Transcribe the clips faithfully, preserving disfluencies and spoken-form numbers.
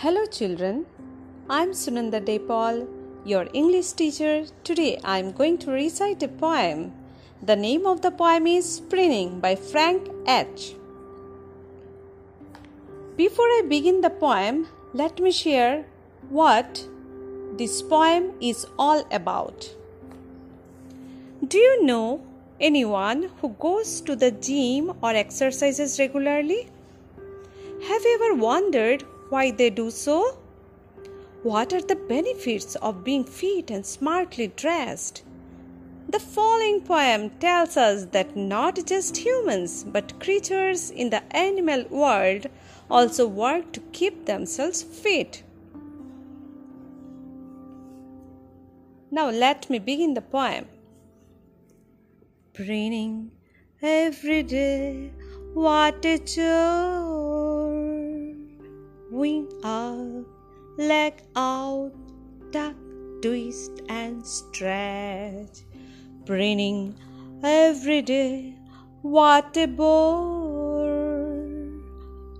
Hello children, I'm Sunanda DePaul, your English teacher. Today I'm going to recite a poem. The name of the poem is Springing by Frank H. Before I begin the poem, let me share what this poem is all about. Do you know anyone who goes to the gym or exercises regularly? Have you ever wondered why they do so? What are the benefits of being fit and smartly dressed? The following poem tells us that not just humans but creatures in the animal world also work to keep themselves fit. Now let me begin the poem. Springing every day, what a chore! Wing up, leg out, tuck, twist and stretch. Springing every day, what a bore!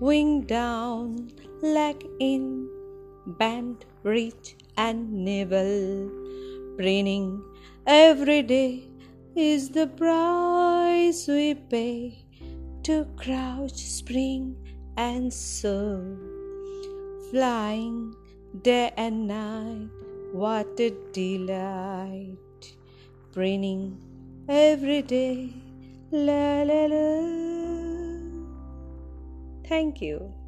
Wing down, leg in, bend, reach and nibble. Springing every day is the price we pay to crouch, spring and soar. Flying day and night, what a delight! Springing every day, la la la. Thank you.